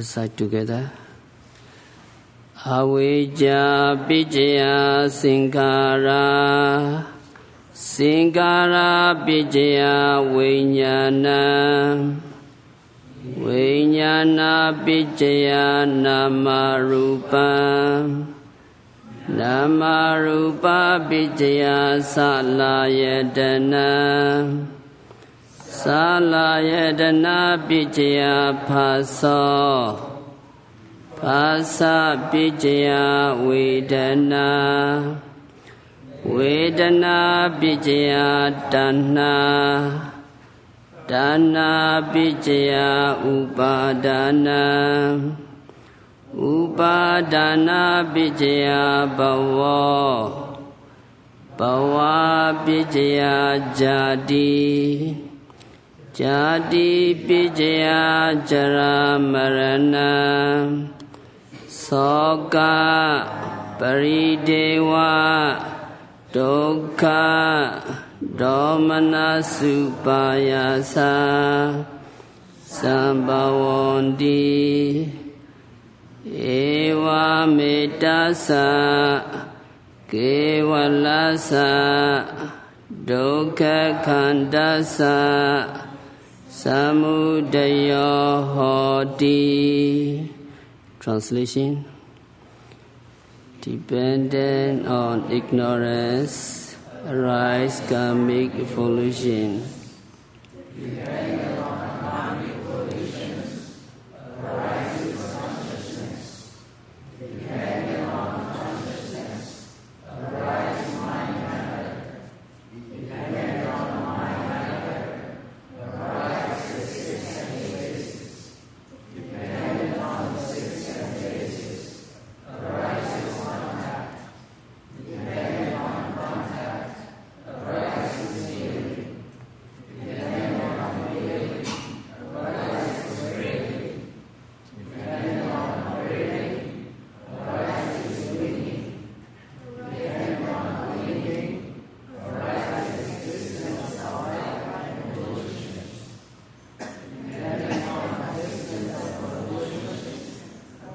Recite together. Avijjāpaccayā saṅkhārā, saṅkhārā paccayā viññānam, viññāna paccayā nama-rūpam, nama-rūpa paccayā sālāyatana, sālāyatana paccayā phāso, Phasa paccayā vedana, vedana paccayā taṇhā, taṇhā paccayā upadana, upadana paccayā bhava, bhava paccayā jati, jati paccayā jara marana. Soka parideva dukkha domana supayasa sambhavandi eva metasa kevalasa dukkha khandasa samudayo hoti. Translation: dependent on ignorance, arise karmic evolution. Dependent on karmic evolutions, arises consciousness. Dependent on consciousness, arises mind matter. Dependent on mind matter, arises six senses. Dependent on the six senses, arises contact. Dependent on contact, arises feeling. Dependent on feeling, arises craving. Dependent on craving, arises clinging. Dependent on clinging, arises existence of life and pollution. Dependent on existence of pollution,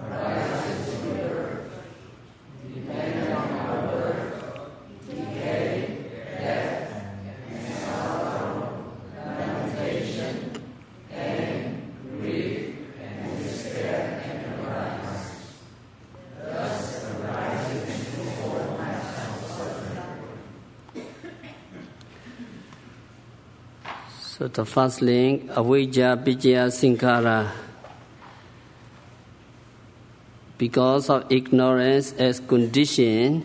arises rebirth. Dependent on our birth, decay, death, and sorrow, lamentation, pain, grief, and despair can arise. Thus arises into four kinds of suffering. So the first link, Avijjāpaccayā saṅkhārā. Because of ignorance as condition,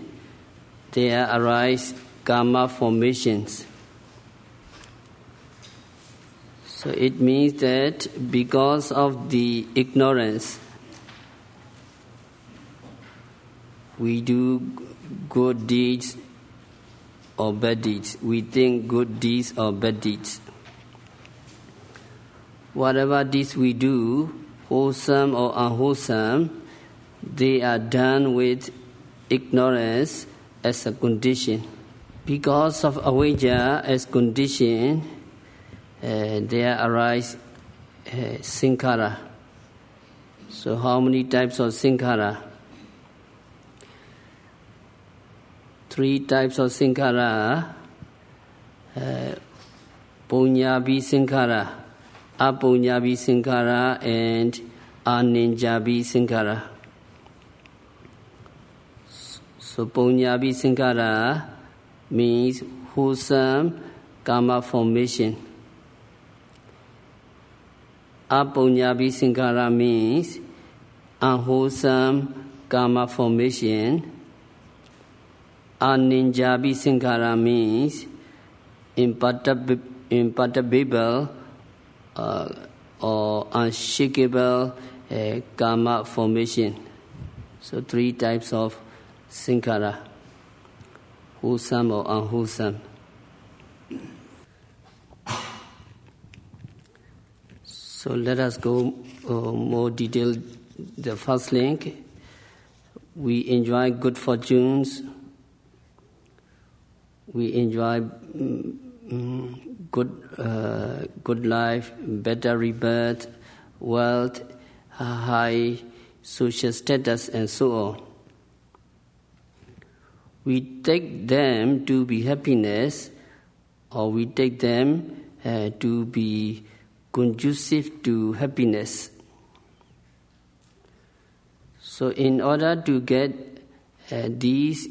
there arise karma formations. So it means that because of the ignorance, we do good deeds or bad deeds. We think good deeds or bad deeds. Whatever deeds we do, wholesome or unwholesome, they are done with ignorance as a condition. Because of avijja as condition, there arise saṅkhārā. So how many types of saṅkhārā? Three types of saṅkhārā: Puññābhisaṅkhāra, Apuññābhisaṅkhāra, and Āneñjābhisaṅkhāra. So Puññābhisaṅkhāra means wholesome karma formation. Apuññābhisaṅkhāra means unwholesome karma formation. Āneñjābhisaṅkhāra means imperturbable or unshakable karma formation. So three types of saṅkhārā, wholesome or unwholesome. So let us go more detailed. The first link, we enjoy good fortunes, we enjoy good life, better rebirth, wealth, high social status and so on. We take them to be happiness, or we take them to be conducive to happiness. So in order to get these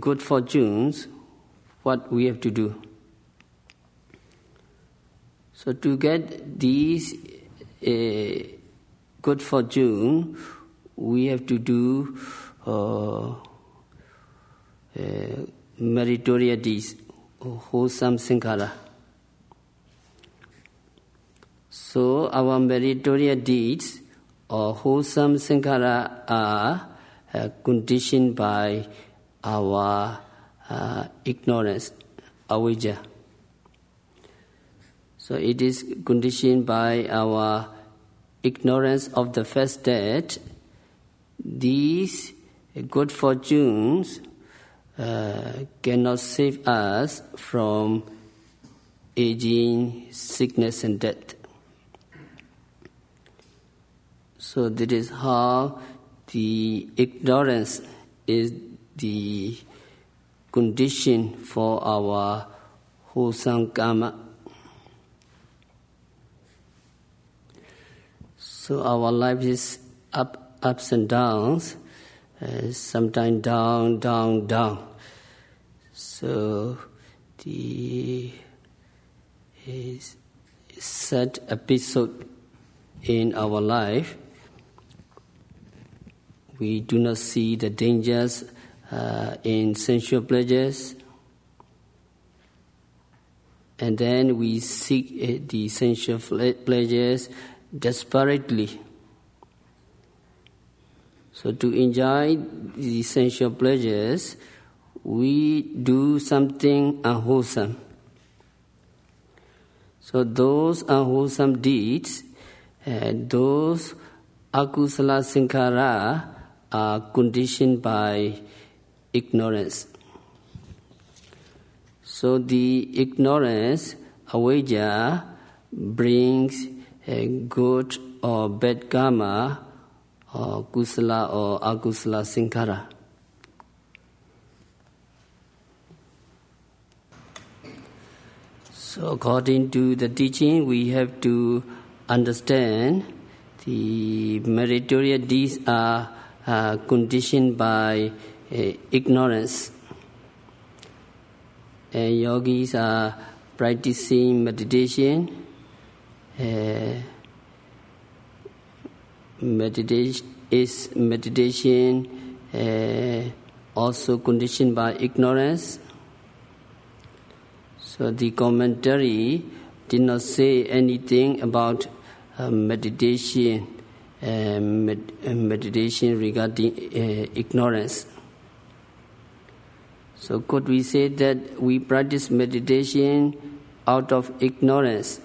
good fortunes, what we have to do? So to get these good fortune, we have to do meritorious deeds, wholesome sankhara. So our meritorious deeds or wholesome sankhara are conditioned by our ignorance, avijja. So it is conditioned by our ignorance of the fact that these good fortunes cannot save us from aging, sickness and death. So that is how the ignorance is the condition for our wholesome karma. So our life is ups and downs, sometimes down. So the sad episode in our life, we do not see the dangers in sensual pleasures, and then we seek the sensual pleasures desperately. So to enjoy the sensual pleasures, we do something unwholesome. So those unwholesome deeds, those akusala sankhara are conditioned by ignorance. So the ignorance, avijja, brings a good or bad karma, or kusala or akusala sankhara. So according to the teaching, we have to understand the meritorious deeds are conditioned by ignorance. Yogis are practicing meditation. Meditation also conditioned by ignorance? So the commentary did not say anything about meditation regarding ignorance. So could we say that we practice meditation out of ignorance?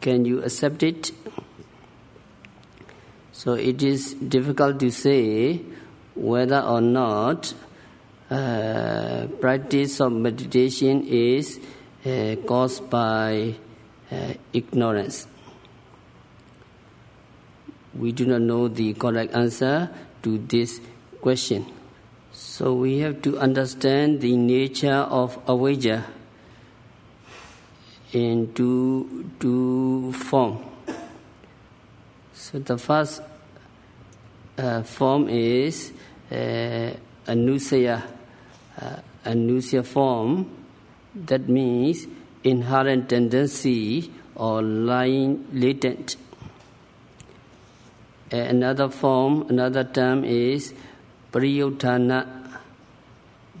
Can you accept it? So it is difficult to say whether or not practice of meditation is caused by ignorance. We do not know the correct answer to this question. So we have to understand the nature of avijja in two forms. So the first form is Anusaya. Anusaya form, that means inherent tendency or lying latent. Another term is Pariyuṭṭhāna.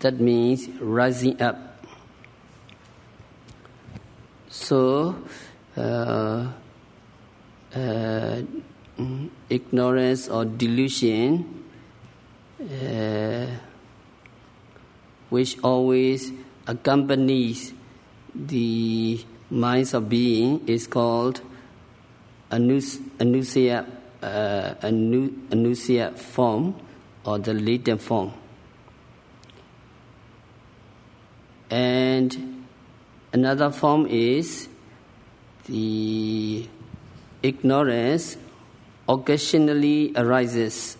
That means rising up. So, ignorance or delusion, which always accompanies the minds of being, is called Anusaya form or the latent form. And another form is the ignorance occasionally arises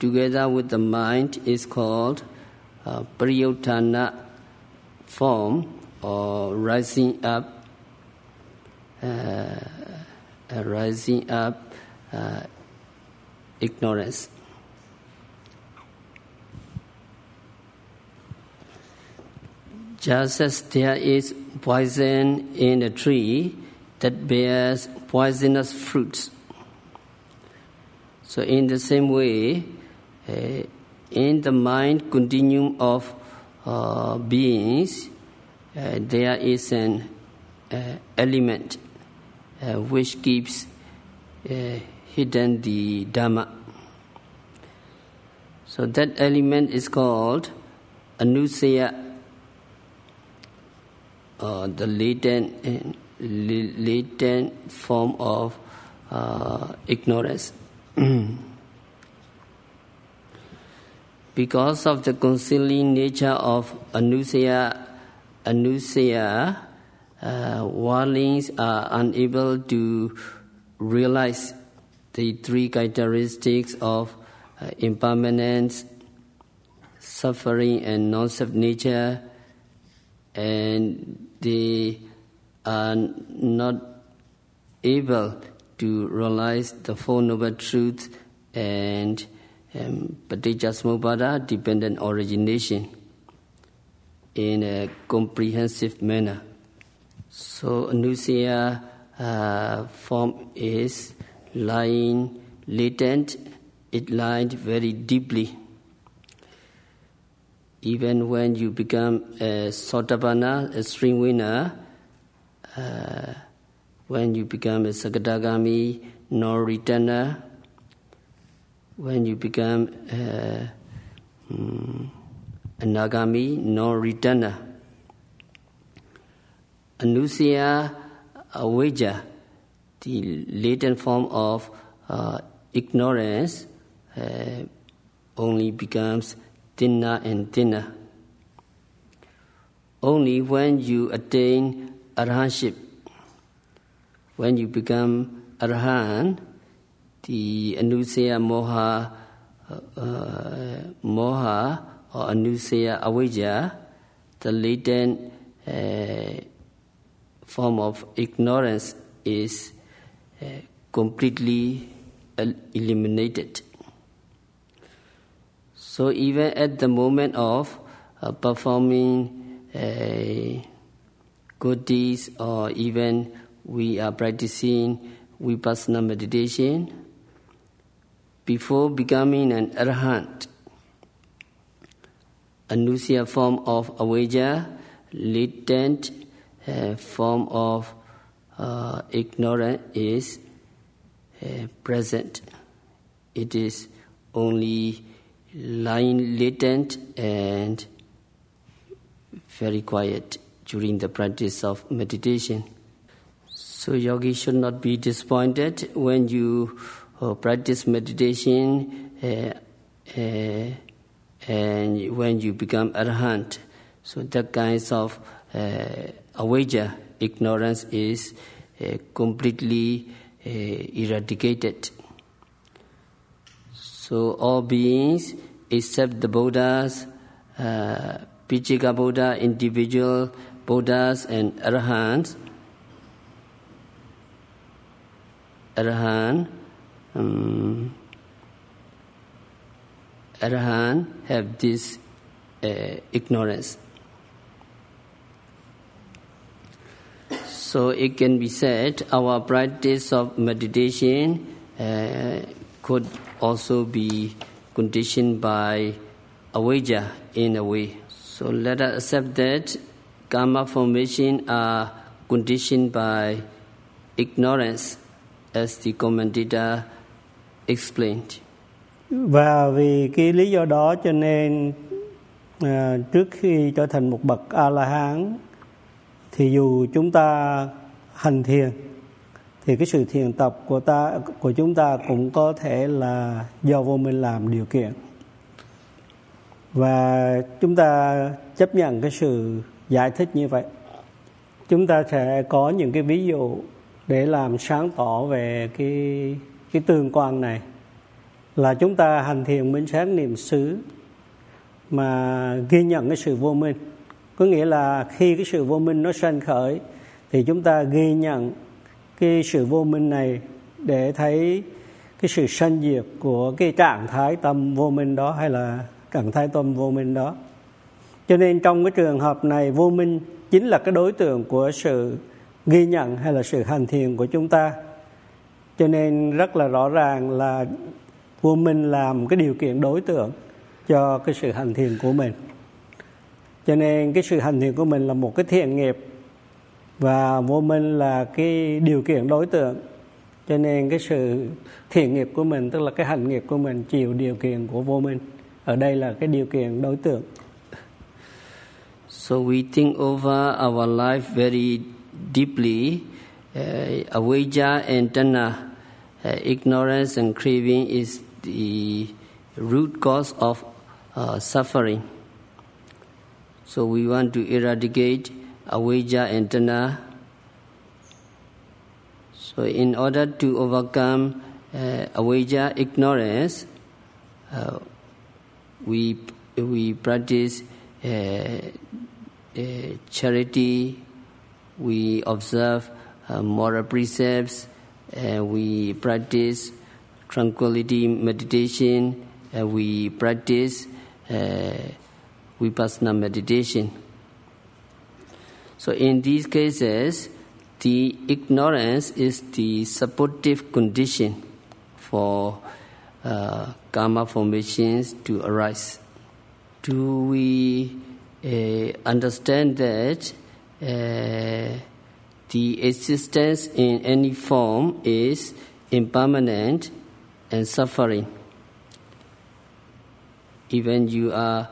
together with the mind is called Pariyuṭṭhāna, form or rising up ignorance. Just as there is poison in a tree that bears poisonous fruits, so in the same way, in the mind continuum of beings, there is an element which keeps hidden the Dhamma. So that element is called Anusaya, the latent form of ignorance. Because of the concealing nature of Anusaya, Warlings are unable to realize the three characteristics of impermanence, suffering, and non-self nature, and they are not able to realize the Four Noble Truths and Paticca Samuppada, dependent origination, in a comprehensive manner. So Anusaya form is lying latent. It lies very deeply. Even when you become a sotapanna, a stream winner, when you become a Sakadagami, non-returner, when you become Anagami, non-returner, Anusaya avijja, the latent form of ignorance, only becomes thinner and thinner. Only when you attain Arhanship, when you become Arhan, the Anusaya moha or Anusaya avijja, the latent form of ignorance is completely eliminated. So even at the moment of performing good deeds, or even we are practicing vipassana meditation, before becoming an arahant, Anusaya form of avijja, latent form of ignorance is present. It is only lying latent and very quiet during the practice of meditation. So yogi should not be disappointed when you practice meditation and when you become arahant. So that kinds of avijja, ignorance, is completely eradicated. So all beings except the Buddhas, Paccekabuddha, individual Buddhas, and Arhans, Arhan have this ignorance. So it can be said our practice of meditation could also be conditioned by avijja in a way. So let us accept that karma formation are conditioned by ignorance, as the commentator explained. Và vì cái lý do đó cho nên trước khi trở thành một bậc A-la-hán thì dù chúng ta hành thiền thì cái sự thiền tập của chúng ta cũng có thể là do vô minh làm điều kiện, và chúng ta chấp nhận cái sự giải thích như vậy. Chúng ta sẽ có những cái ví dụ để làm sáng tỏ về cái cái tương quan này là chúng ta hành thiền minh sáng niệm xứ mà ghi nhận cái sự vô minh. Có nghĩa là khi cái sự vô minh nó sanh khởi thì chúng ta ghi nhận cái sự vô minh này để thấy cái sự sanh diệt của cái trạng thái tâm vô minh đó, hay là trạng thái tâm vô minh đó. Cho nên trong cái trường hợp này, vô minh chính là cái đối tượng của sự ghi nhận hay là sự hành thiền của chúng ta. Cho nên rất là rõ ràng là vô minh làm cái điều kiện đối tượng cho cái sự hành thiền của mình. Cho nên cái sự hành thiền của mình là một cái thiện nghiệp, và vô minh là cái điều kiện đối tượng. Cho nên cái sự thiện nghiệp của mình, tức là cái hành nghiệp của mình, chịu điều kiện của vô minh. Ở đây là cái điều kiện đối tượng. So we think over our life very deeply. Avijja and Tanna, ignorance and craving is the root cause of suffering. So we want to eradicate Avijja and Tanna. So in order to overcome Avijja, ignorance, we practice charity, we observe moral precepts, we practice tranquility meditation, we practice vipassana meditation. So in these cases, the ignorance is the supportive condition for karma formations to arise. Do we understand that the existence in any form is impermanent and suffering? Even you are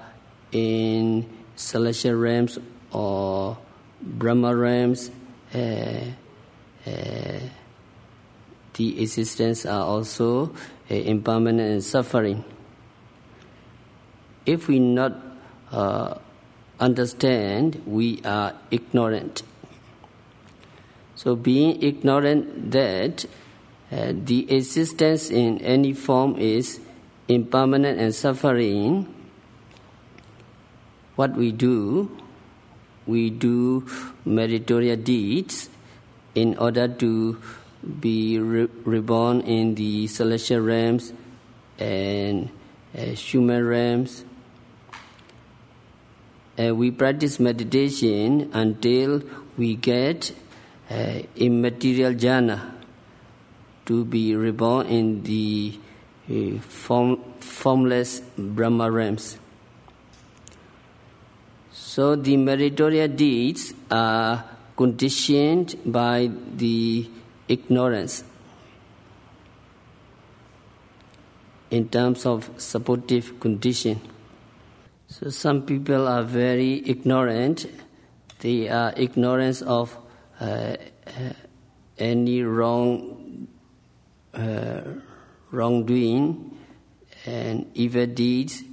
in celestial realms or Brahma realms, the existence are also impermanent and suffering. If we not understand, we are ignorant. So being ignorant that the existence in any form is impermanent and suffering, what we do meritorious deeds in order to be reborn in the celestial realms and human realms. We practice meditation until we get immaterial jhana to be reborn in the formless Brahma realms. So the meritorious deeds are conditioned by the ignorance in terms of supportive condition. So some people are very ignorant. They are ignorant of any wrongdoing and evil deeds,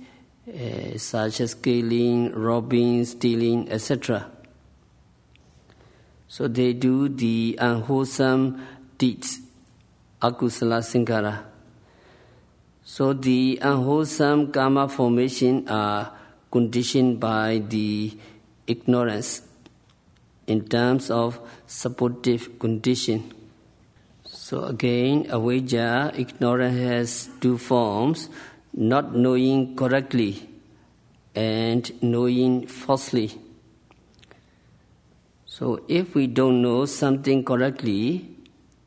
such as killing, robbing, stealing, etc. So they do the unwholesome deeds, akusala saṅkhārā. So the unwholesome karma formation are conditioned by the ignorance in terms of supportive condition. So again, avijja, ignorance, has two forms: not knowing correctly and knowing falsely. So if we don't know something correctly,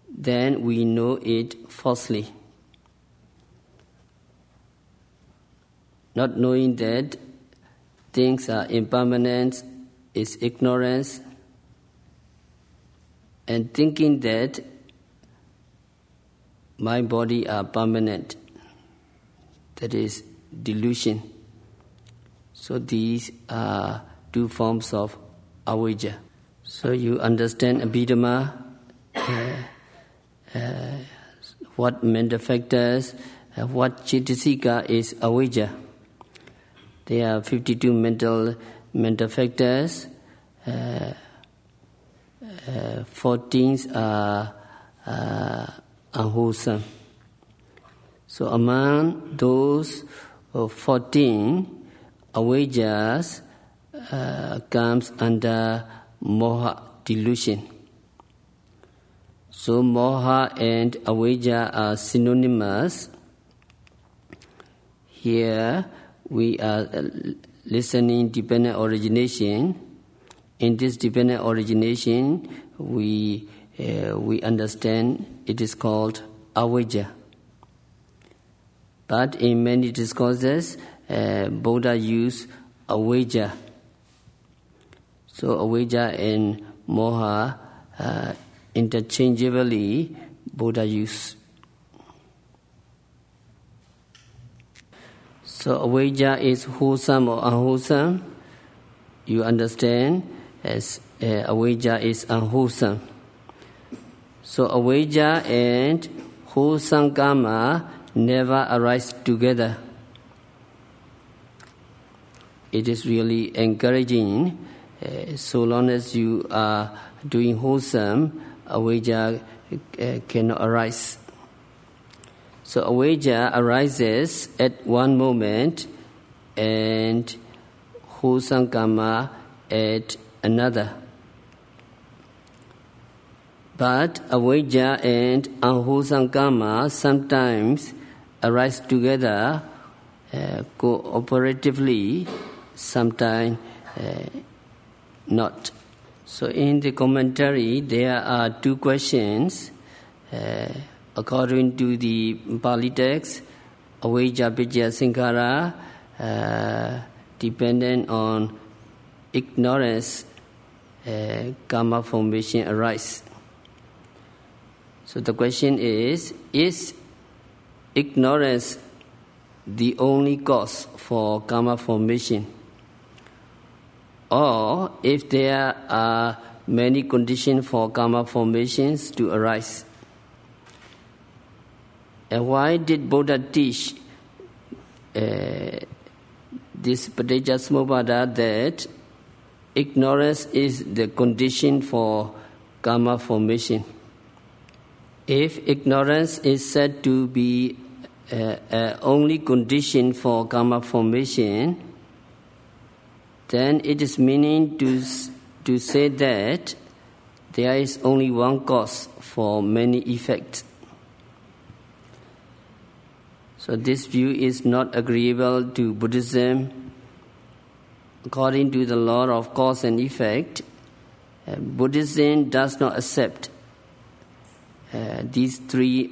then we know it falsely. Not knowing that things are impermanent is ignorance, and thinking that my body are permanent, that is delusion. So these are two forms of avijja. So you understand Abhidhamma, what mental factors, what cittasikha is avijja. There are 52 mental factors. 14 are unwholesome. So among those 14, avijjas comes under moha delusion. So moha and avijja are synonymous. Here we are listening dependent origination. In this dependent origination, we understand it is called avijja. But in many discourses, Buddha used avijja. So avijja and moha interchangeably Buddha used. So avijja is wholesome or unwholesome. You understand as avijja is unwholesome. So avijja and wholesome karma never arise together. It is really encouraging. So long as you are doing wholesome, avijja cannot arise. So avijja arises at one moment and wholesome karma at another. But avijja and unwholesome karma sometimes arise together cooperatively, sometimes not. So in the commentary, there are two questions. According to the Pali text, Avijjāpaccayā saṅkhārā, dependent on ignorance, karma formation arises. So the question is ignorance the only cause for karma formation? Or if there are many conditions for karma formations to arise? And why did Buddha teach this Paticca Samuppada that ignorance is the condition for karma formation? If ignorance is said to be only condition for karma formation, then it is meaning to say that there is only one cause for many effects. So this view is not agreeable to Buddhism. According to the law of cause and effect, Buddhism does not accept these three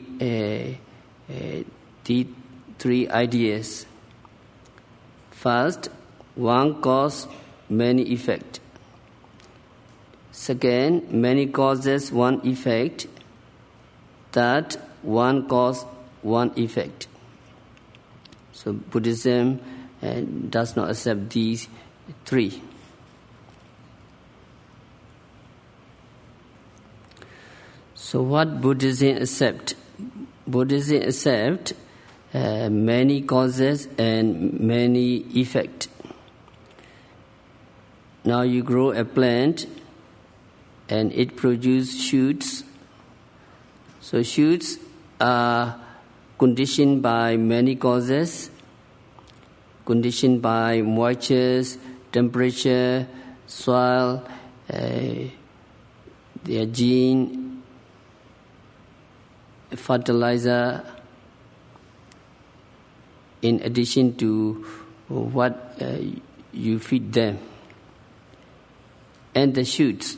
ideas. First, one cause, many effects. Second, many causes, one effect. Third, one cause, one effect. So Buddhism does not accept these three. So what Buddhism accepts? Buddhism accepts many causes and many effects. Now you grow a plant and it produces shoots. So shoots are conditioned by many causes, conditioned by moisture, temperature, soil, their gene, fertilizer, in addition to what you feed them. And the shoots.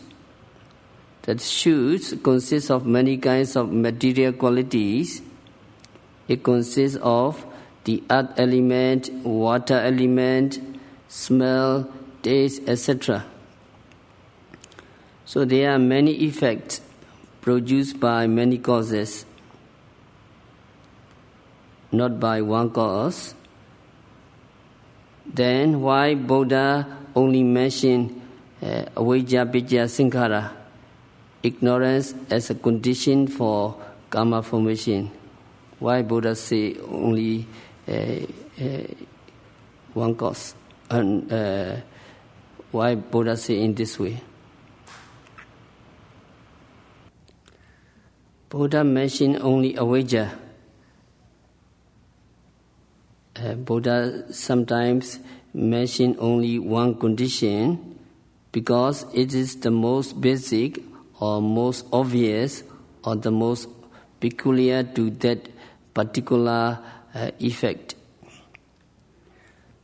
The shoots consist of many kinds of material qualities. It consists of the earth element, water element, smell, taste, etc. So there are many effects produced by many causes, not by one cause. Then why Buddha only mentioned avijjāpaccayā saṅkhārā, ignorance as a condition for karma formation? Why Buddha say only one cause? And why Buddha say in this way? Buddha mentioned only avijja Buddha sometimes mentions only one condition because it is the most basic or most obvious or the most peculiar to that particular effect.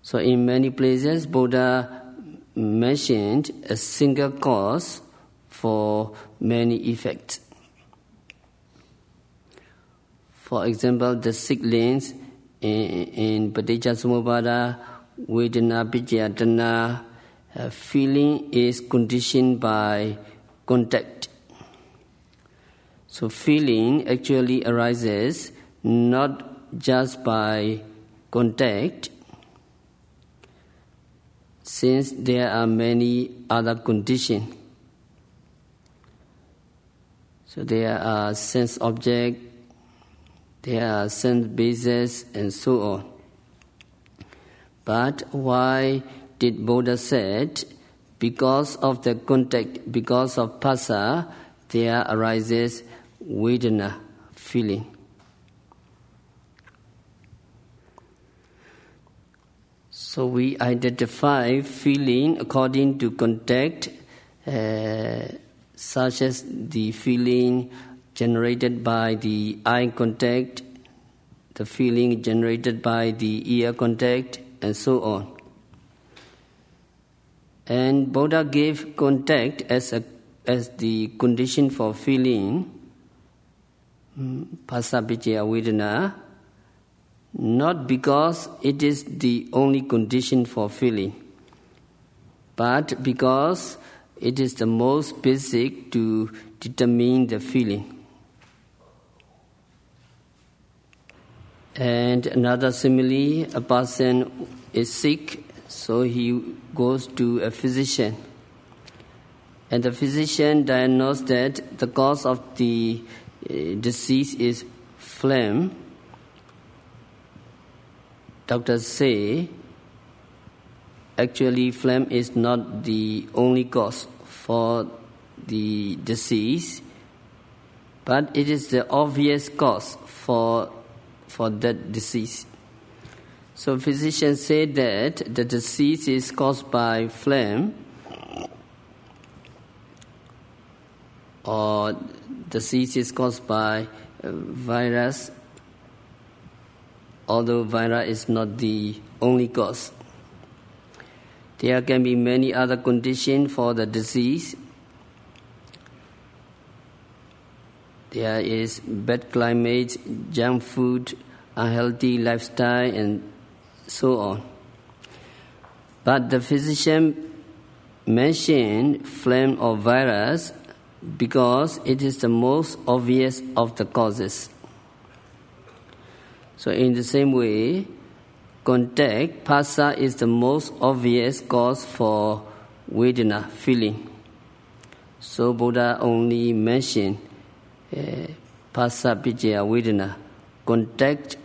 So in many places, Buddha mentioned a single cause for many effects. For example, the six lanes in Paticca Samuppada, Vedana, Vijñāna, Tanha, feeling is conditioned by contact. So feeling actually arises not just by contact, since there are many other conditions. So there are sense objects, there are sense bases, and so on. But why did Buddha said, because of the contact, because of pasa, there arises vedana, feeling. So we identify feeling according to contact, such as the feeling generated by the eye contact, the feeling generated by the ear contact, and so on. And Buddha gave contact as the condition for feeling, pasa viccaya vedana, not because it is the only condition for feeling, but because it is the most basic to determine the feeling. And another simile, a person is sick, so he goes to a physician. And the physician diagnosed that the cause of the disease is phlegm. Doctors say, actually phlegm is not the only cause for the disease, but it is the obvious cause for that disease. So physicians say that the disease is caused by phlegm or disease is caused by virus, although virus is not the only cause. There can be many other conditions for the disease. There is bad climate, junk food, unhealthy lifestyle, and so on. But the physician mentioned phlegm or virus because it is the most obvious of the causes. So in the same way, contact, pasa, is the most obvious cause for vedana, feeling. So Buddha only mentioned pasa viccaya vedana, contact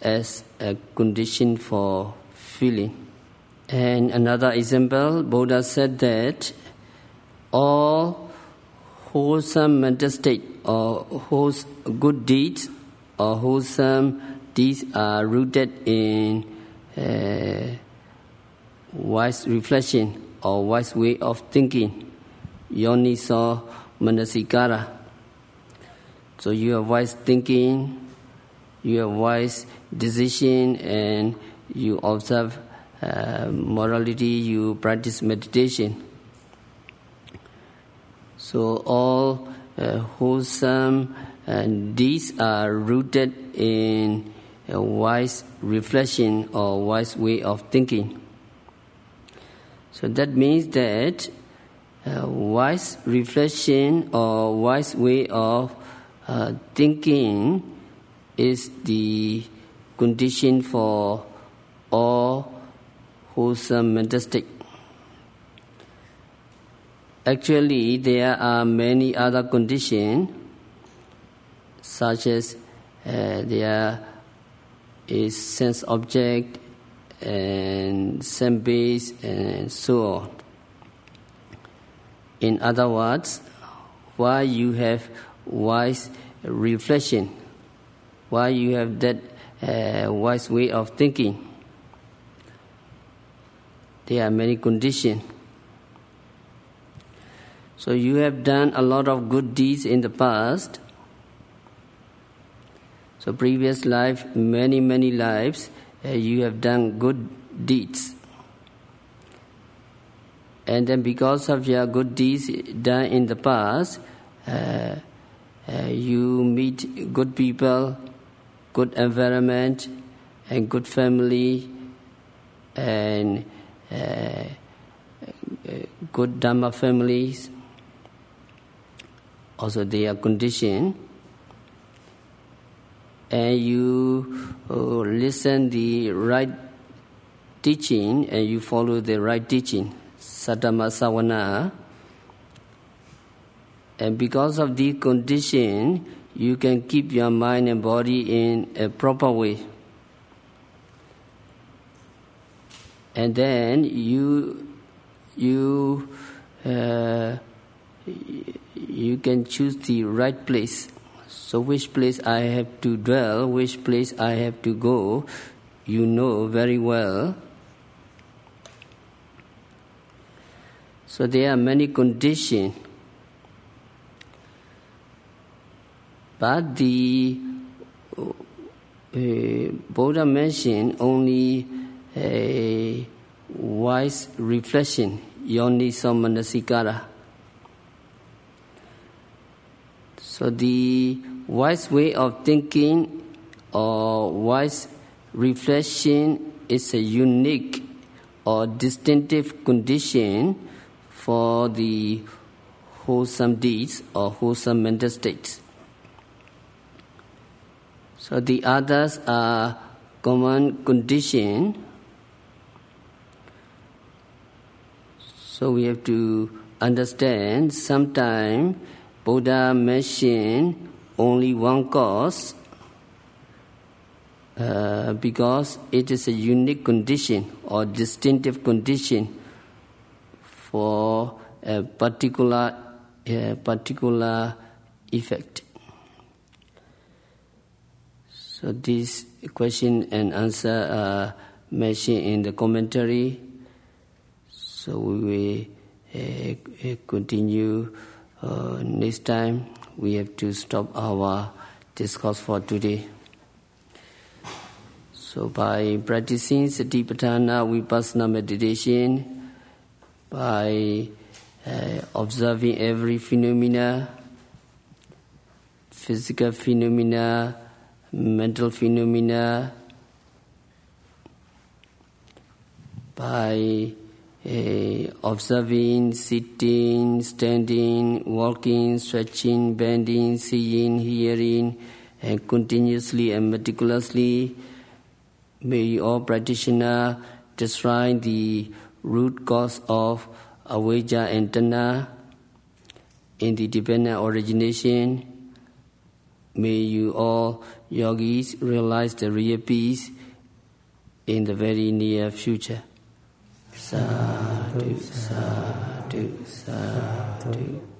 as a condition for feeling. And another example, Buddha said that all wholesome mental state or good deeds or wholesome deeds are rooted in wise reflection or wise way of thinking, Yoniso Manasikara. So your wise thinking, your wise decision, and you observe morality, you practice meditation. So all wholesome deeds are rooted in a wise reflection or wise way of thinking. So that means that wise reflection or wise way of thinking is the condition for all wholesome mental state. Actually, there are many other conditions, such as there is sense object and sense base and so on. In other words, why you have wise reflection, why you have that wise way of thinking. There are many conditions. So you have done a lot of good deeds in the past. So previous life, many lives, you have done good deeds. And then because of your good deeds done in the past, you meet good people, good environment, and good family, and good Dhamma families. Also they are conditioned. And you listen the right teaching, and you follow the right teaching, Saddhama Savana. And because of the condition, you can keep your mind and body in a proper way. And then you can choose the right place. So which place I have to dwell, which place I have to go, you know very well. So there are many conditions. But the Buddha mentioned only a wise reflection, Yoniso Manasikara. So the wise way of thinking or wise reflection is a unique or distinctive condition for the wholesome deeds or wholesome mental states. So the others are common condition. So we have to understand sometimes Buddha mentioned only one cause because it is a unique condition or distinctive condition for a particular effect. So this question and answer are mentioned in the commentary. So we will continue next time. We have to stop our discourse for today. So by practicing Satipatthana vipassana meditation, by observing every phenomena, physical phenomena, mental phenomena, by observing, sitting, standing, walking, stretching, bending, seeing, hearing, and continuously and meticulously, may all practitioners describe the root cause of avijja and tanha in the dependent origination. May you all yogis realize the real peace in the very near future. Sadhu, sadhu, sadhu.